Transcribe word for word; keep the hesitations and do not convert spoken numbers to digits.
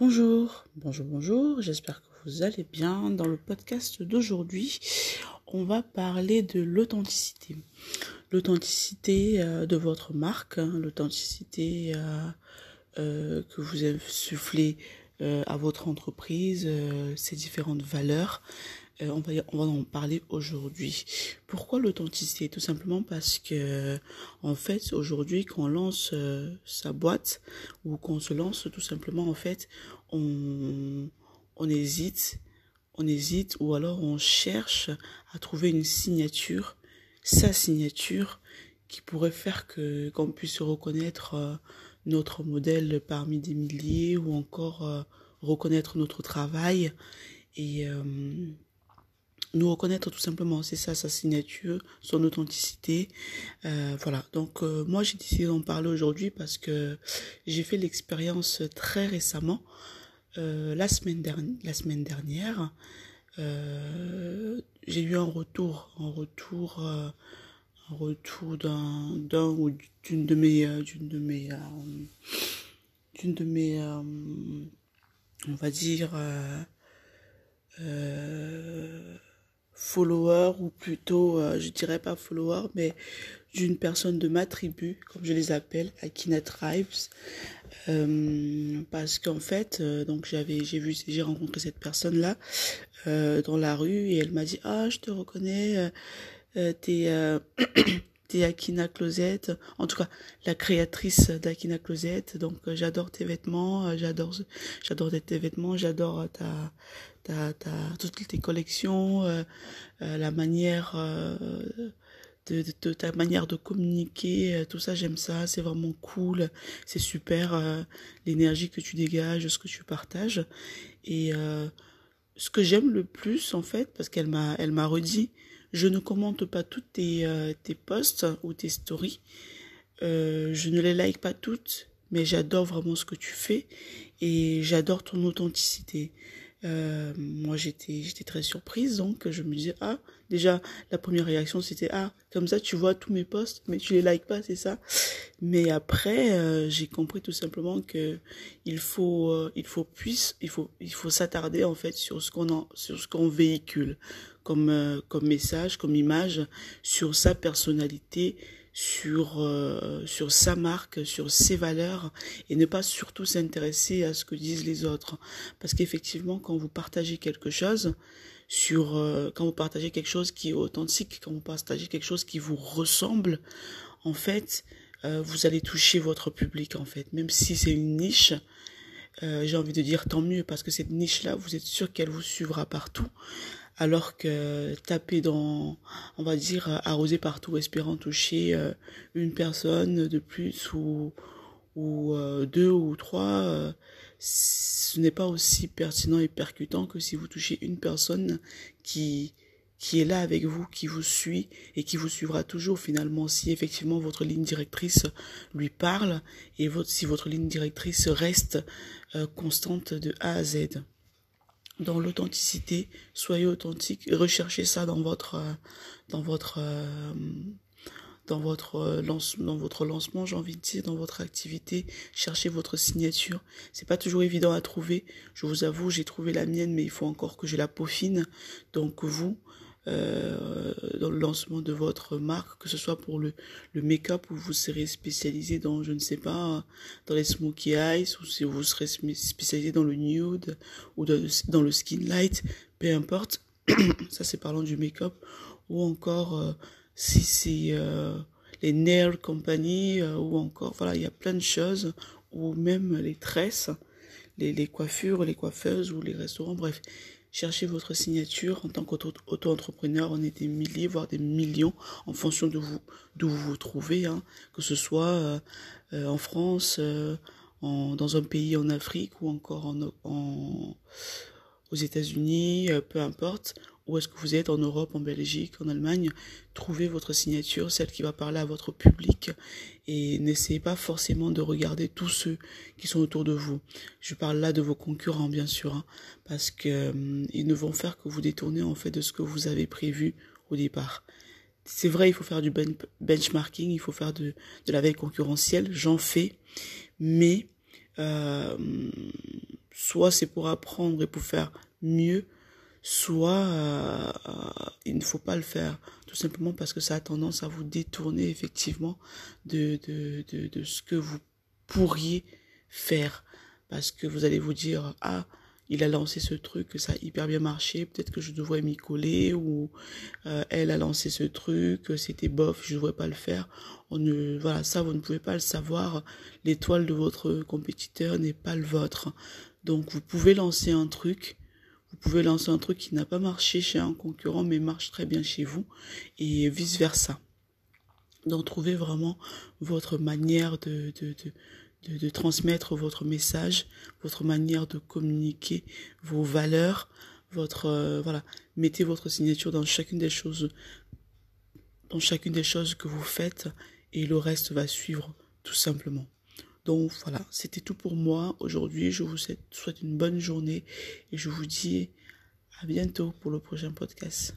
Bonjour, bonjour, bonjour, j'espère que vous allez bien. Dans le podcast d'aujourd'hui, on va parler de l'authenticité. L'authenticité euh, de votre marque, hein, l'authenticité euh, euh, que vous insufflez euh, à votre entreprise, euh, ses différentes valeurs. Euh, on, va, on va en parler aujourd'hui. Pourquoi l'authenticité? Tout simplement parce que, en fait, aujourd'hui, quand on lance euh, sa boîte ou qu'on se lance, tout simplement, en fait, on, on hésite, on hésite ou alors on cherche à trouver une signature, sa signature, qui pourrait faire que qu'on puisse reconnaître euh, notre modèle parmi des milliers ou encore euh, reconnaître notre travail et euh, nous reconnaître tout simplement, c'est ça, sa signature, son authenticité, euh, voilà. Donc euh, moi j'ai décidé d'en parler aujourd'hui parce que j'ai fait l'expérience très récemment, euh, la semaine dernière, la semaine dernière euh, j'ai eu un retour, un retour, euh, un retour d'un, d'un ou d'une de mes, euh, d'une de mes, euh, d'une de mes, euh, on va dire. Euh, euh, follower ou plutôt, euh, je dirais pas follower, mais d'une personne de ma tribu, comme je les appelle, Akina Tribes, euh, parce qu'en fait, euh, donc j'avais, j'ai vu, j'ai rencontré cette personne là euh, dans la rue et elle m'a dit ah je te reconnais, euh, t'es, euh, t'es Akina Closet, en tout cas la créatrice d'Akina Closet, donc euh, j'adore tes vêtements, euh, j'adore, j'adore tes vêtements, j'adore ta Ta, ta, toutes tes collections, euh, euh, la manière euh, de, de, de ta manière de communiquer, euh, tout ça, j'aime ça, c'est vraiment cool, c'est super, euh, l'énergie que tu dégages, ce que tu partages. Et euh, ce que j'aime le plus, en fait, parce qu'elle m'a, elle m'a redit, je ne commente pas toutes tes, euh, tes posts ou tes stories, euh, je ne les like pas toutes, mais j'adore vraiment ce que tu fais et j'adore ton authenticité. Euh, moi j'étais j'étais très surprise, donc je me disais ah déjà la première réaction c'était ah comme ça tu vois tous mes posts mais tu les likes pas, c'est ça. Mais après euh, j'ai compris tout simplement que il faut euh, il faut puisse il faut il faut s'attarder en fait sur ce qu'on en, sur ce qu'on véhicule comme euh, comme message, comme image, sur sa personnalité, sur euh, sur sa marque, sur ses valeurs, et ne pas surtout s'intéresser à ce que disent les autres, parce qu'effectivement quand vous partagez quelque chose sur euh, quand vous partagez quelque chose qui est authentique, quand vous partagez quelque chose qui vous ressemble, en fait euh, vous allez toucher votre public, en fait, même si c'est une niche. Euh, j'ai envie de dire tant mieux, parce que cette niche là vous êtes sûr qu'elle vous suivra partout. Alors que taper dans, on va dire, arroser partout, espérant toucher une personne de plus ou, ou deux ou trois, ce n'est pas aussi pertinent et percutant que si vous touchez une personne qui, qui est là avec vous, qui vous suit et qui vous suivra toujours finalement, si effectivement votre ligne directrice lui parle et votre, si votre ligne directrice reste constante de A à Z. Dans l'authenticité, soyez authentique, recherchez ça dans votre dans votre dans votre lance dans votre lancement, j'ai envie de dire, dans votre activité, cherchez votre signature. C'est pas toujours évident à trouver. Je vous avoue, j'ai trouvé la mienne, mais il faut encore que je la peaufine. Donc vous, Euh, dans le lancement de votre marque, que ce soit pour le, le make-up où vous serez spécialisé dans, je ne sais pas, dans les smokey eyes, ou si vous serez spécialisé dans le nude ou de, dans le skin light, peu importe, ça c'est parlant du make-up, ou encore euh, si c'est euh, les nail company, euh, ou encore, voilà, il y a plein de choses, ou même les tresses, les, les coiffures, les coiffeuses ou les restaurants, bref. Cherchez votre signature. En tant qu'auto-entrepreneur, on est des milliers, voire des millions, en fonction de vous, d'où vous vous trouvez, hein, que ce soit euh, euh, en France, euh, en, dans un pays en Afrique ou encore en, en, aux États-Unis, euh, peu importe. Où est-ce que vous êtes, en Europe, en Belgique, en Allemagne, trouvez votre signature, celle qui va parler à votre public, et n'essayez pas forcément de regarder tous ceux qui sont autour de vous. Je parle là de vos concurrents, bien sûr, hein, parce que hum, ils ne vont faire que vous détourner en fait de ce que vous avez prévu au départ. C'est vrai, il faut faire du ben- benchmarking, il faut faire de, de la veille concurrentielle, j'en fais, mais euh, Soit c'est pour apprendre et pour faire mieux, soit euh, il ne faut pas le faire, tout simplement parce que ça a tendance à vous détourner effectivement de, de, de, de ce que vous pourriez faire. Parce que vous allez vous dire, ah, il a lancé ce truc, ça a hyper bien marché, peut-être que je devrais m'y coller, ou euh, elle a lancé ce truc, c'était bof, je ne devrais pas le faire. On ne, voilà, ça, vous ne pouvez pas le savoir, l'étoile de votre compétiteur n'est pas le vôtre. Donc, vous pouvez lancer un truc, vous pouvez lancer un truc qui n'a pas marché chez un concurrent, mais marche très bien chez vous, et vice-versa. Donc, trouvez vraiment votre manière de... de, de De, de transmettre votre message, votre manière de communiquer, vos valeurs, votre euh, voilà, mettez votre signature dans chacune des choses, dans chacune des choses que vous faites, et le reste va suivre tout simplement. Donc voilà, c'était tout pour moi aujourd'hui. Je vous souhaite une bonne journée et je vous dis à bientôt pour le prochain podcast.